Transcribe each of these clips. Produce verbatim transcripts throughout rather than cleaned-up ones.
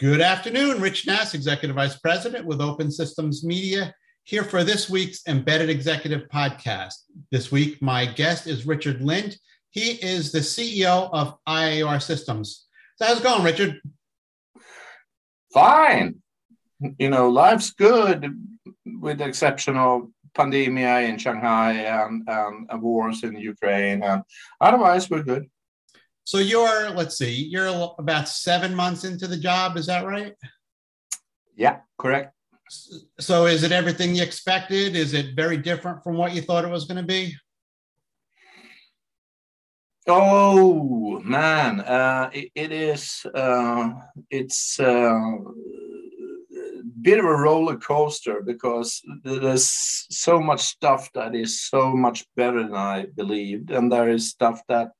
Good afternoon, Rich Nass, Executive Vice President with Open Systems Media, here for this week's Embedded Executive Podcast. This week, my guest is Richard Lind. He is the C E O of I A R Systems. So how's it going, Richard? Fine. You know, life's good with the exception of pandemia in Shanghai and, and wars in Ukraine. And otherwise, we're good. So you're, let's see, you're about seven months into the job. Is that right? Yeah, correct. So is it everything you expected? Is it very different from what you thought it was going to be? Oh, man, uh, it, it is, uh, it's a bit of a roller coaster because there's so much stuff that is so much better than I believed. And there is stuff that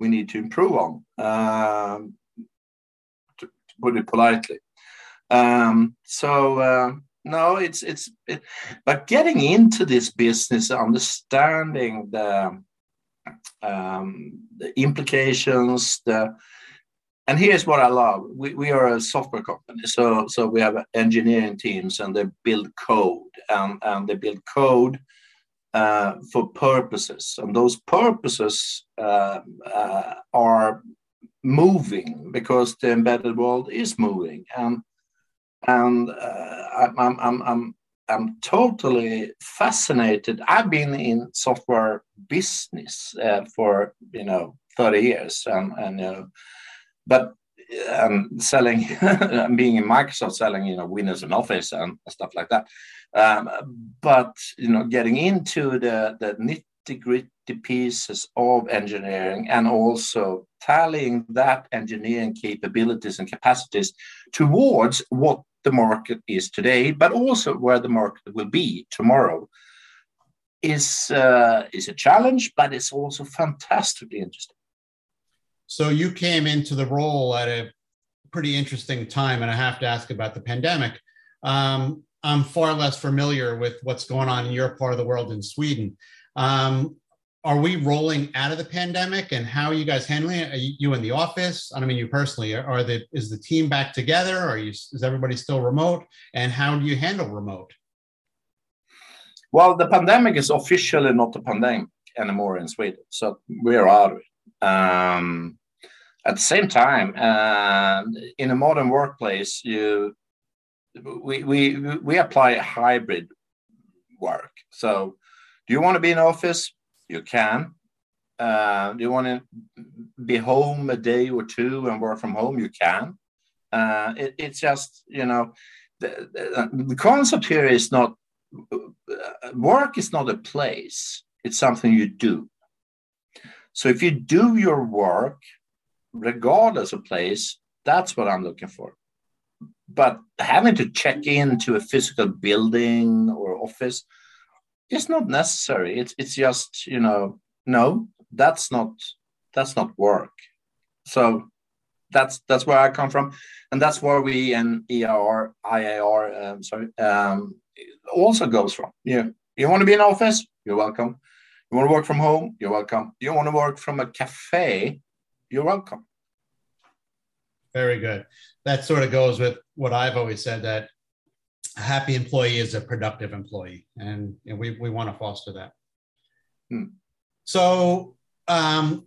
we need to improve on, um, to, to put it politely. Um, so uh, no, it's it's it, but getting into this business, understanding the um, the implications. The and here's what I love: we we are a software company, so so we have engineering teams, and they build code, and and they build code. Uh, for purposes, and those purposes uh, uh, are moving because the embedded world is moving, and and uh, I'm I'm I'm I'm totally fascinated. I've been in software business uh, for you know thirty years, and and uh, but um, selling, being in Microsoft, selling you know Windows and Office and stuff like that. Um, but, you know, getting into the, the nitty-gritty pieces of engineering and also tallying that engineering capabilities and capacities towards what the market is today, but also where the market will be tomorrow is, uh, is a challenge, but it's also fantastically interesting. So you came into the role at a pretty interesting time, and I have to ask about the pandemic. Um, I'm far less familiar with what's going on in your part of the world in Sweden. Um, are we rolling out of the pandemic, and how are you guys handling it? Are you in the office? I mean, you personally, are the, is the team back together? Are you, is everybody still remote? And how do you handle remote? Well, the pandemic is officially not a pandemic anymore in Sweden. So we're out of it. Um, at the same time, uh, in a modern workplace, you, We, we we apply hybrid work. So do you want to be in office? You can. Uh, do you want to be home a day or two and work from home? You can. Uh, it, it's just, you know, the, the, the concept here is not, work is not a place. It's something you do. So if you do your work, regardless of place, that's what I'm looking for. But having to check into a physical building or office is not necessary. It's it's just, you know, no, that's not that's not work. So that's that's where I come from, and that's where we and E R I A R um, sorry um, also goes from. Yeah, you want to be in office, you're welcome. You want to work from home, you're welcome. You want to work from a cafe, you're welcome. Very good. That sort of goes with what I've always said, that a happy employee is a productive employee, and you know, we, we want to foster that. Hmm. So um,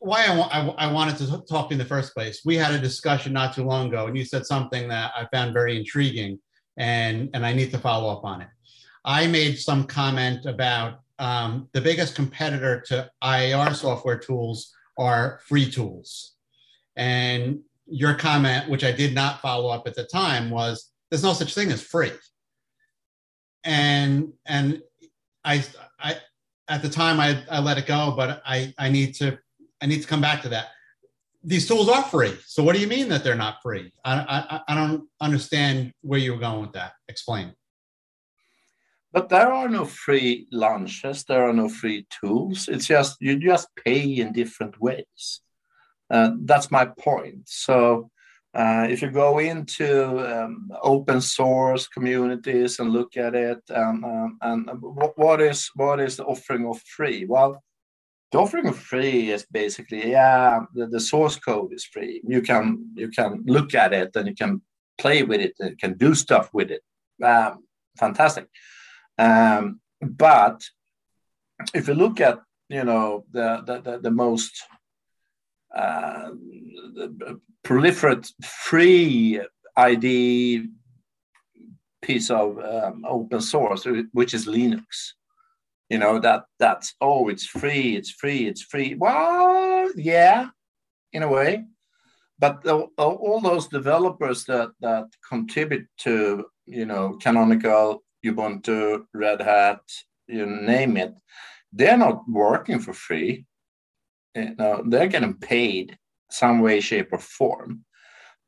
why I, wa- I, I wanted to talk in the first place, we had a discussion not too long ago, and you said something that I found very intriguing, and, and I need to follow up on it. I made some comment about um, the biggest competitor to I A R software tools are free tools. And your comment, which I did not follow up at the time, was there's no such thing as free. And and I I at the time I, I let it go, but I, I need to I need to come back to that. These tools are free. So what do you mean that they're not free? I I, I don't understand where you were going with that. Explain. But there are no free lunches. There are no free tools. It's just you just pay in different ways. Uh, that's my point. So uh, if you go into um, open source communities and look at it, um, um, and what, what is what is the offering of free? Well, The offering of free is basically, yeah, the, the source code is free. You can you can look at it and you can play with it and you can do stuff with it. Um, fantastic. Um, but if you look at, you know, the the, the, the most uh, the proliferate free I D piece of um, open source, which is Linux. You know, that that's, oh, it's free, it's free, it's free. Well, yeah, in a way. But the, all those developers that, that contribute to, you know, Canonical, Ubuntu, Red Hat, you name it, they're not working for free. You know, they're getting paid some way, shape, or form.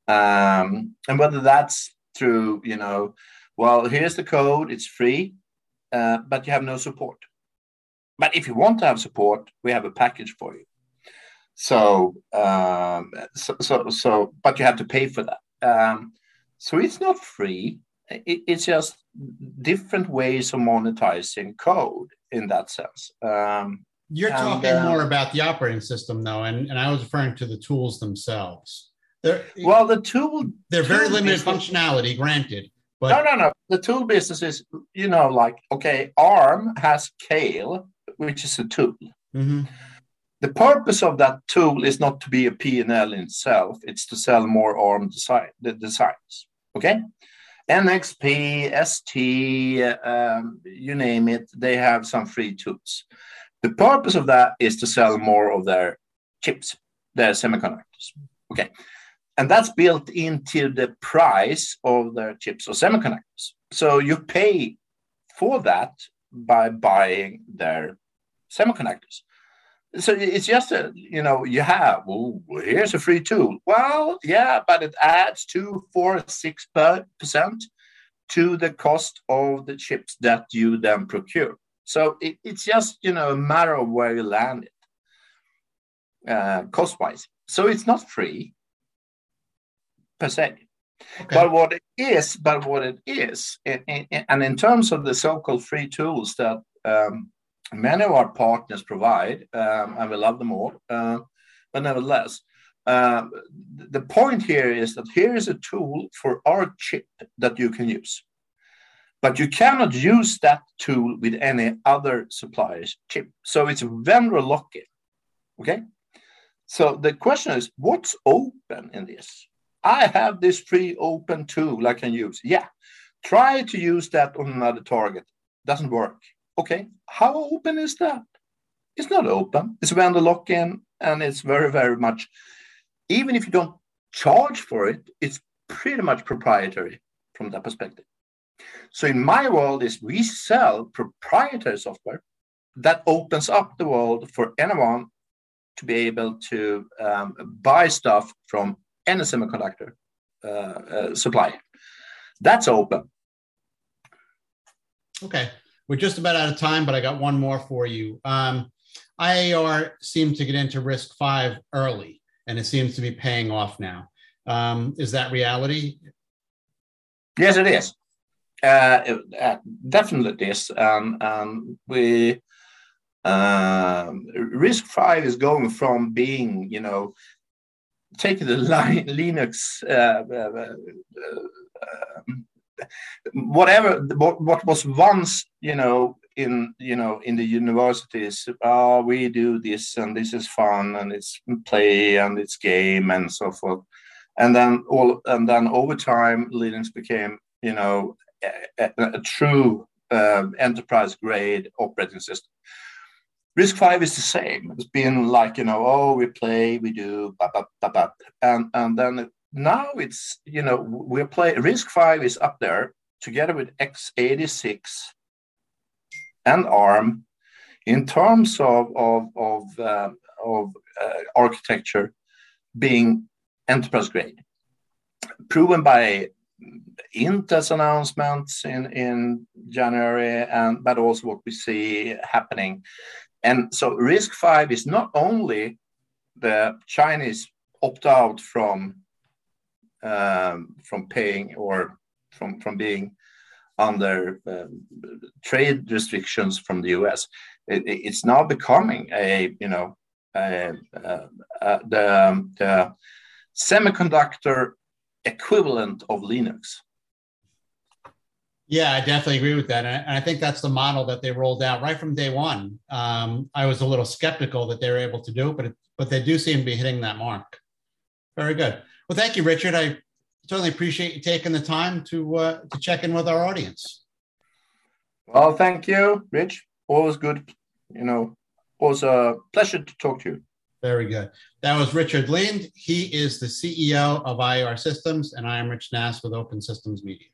Um, and whether that's through, you know, well, here's the code, it's free. Uh, but you have no support. But if you want to have support, we have a package for you. So, um, so, so, so but you have to pay for that. Um, so it's not free. It, it's just different ways of monetizing code in that sense. Um, You're and, talking uh, more about the operating system, though, and, and I was referring to the tools themselves. They're, well, the tool... They're tool very limited functionality, granted. But no, no, no. The tool business is, you know, like, okay, ARM has Kale, which is a tool. Mm-hmm. The purpose of that tool is not to be a P and L in itself. It's to sell more ARM design, the designs, okay? N X P, S T, um, you name it, they have some free tools. The purpose of that is to sell more of their chips, their semiconductors, okay? And that's built into the price of their chips or semiconductors. So you pay for that by buying their semiconductors. So it's just, a, you know, you have, oh, here's a free tool. Well, yeah, but it adds two, four, six percent to the cost of the chips that you then procure. So it, it's just, you know, a matter of where you land it uh, cost-wise. So it's not free. Per se, okay. But what it is, but what it is, in, in, and in terms of the so-called free tools that um, many of our partners provide, um, and we love them all, uh, but nevertheless, uh, the point here is that here is a tool for our chip that you can use, but you cannot use that tool with any other supplier's chip. So it's vendor lock-in. Okay. So the question is, what's open in this? I have this free open tool I can use. Yeah, try to use that on another target. Doesn't work. Okay, how open is that? It's not open. It's vendor lock-in, and it's very, very much, even if you don't charge for it, it's pretty much proprietary from that perspective. So in my world is we sell proprietary software that opens up the world for anyone to be able to um, buy stuff from and a semiconductor uh, uh, supply. That's open. Okay. We're just about out of time, but I got one more for you. Um, I A R seemed to get into risk five early, and it seems to be paying off now. Um, is that reality? Yes, it is. Uh, it, uh, definitely it is. Um, um, we, uh, risk five is going from being, you know, taking the line, Linux, uh, uh, uh, whatever, what, what was once, you know, in you know in the universities, oh, we do this and this is fun and it's play and it's game and so forth, and then all and then over time, Linux became, you know, a, a true uh, enterprise-grade operating system. risk five is the same. It's been like, you know, oh, we play, we do, blah, blah, blah, blah. And, and then now it's, you know, we're playing. risk five is up there together with x eighty-six and ARM in terms of, of, of, uh, of uh, architecture being enterprise grade. Proven by Intel's announcements in, in January, and but also what we see happening. And so risk five is not only the Chinese opt-out from um, from paying or from, from being under um, trade restrictions from the U S. It, it's now becoming a, you know, a, uh, uh, the, the semiconductor equivalent of Linux. Yeah, I definitely agree with that. And I, and I think that's the model that they rolled out right from day one. Um, I was a little skeptical that they were able to do it, but, it, but they do seem to be hitting that mark. Very good. Well, thank you, Richard. I totally appreciate you taking the time to, uh, to check in with our audience. Well, thank you, Rich. Always good. You know, always a pleasure to talk to you. Very good. That was Richard Lind. He is the C E O of I A R Systems, and I am Rich Nass with Open Systems Media.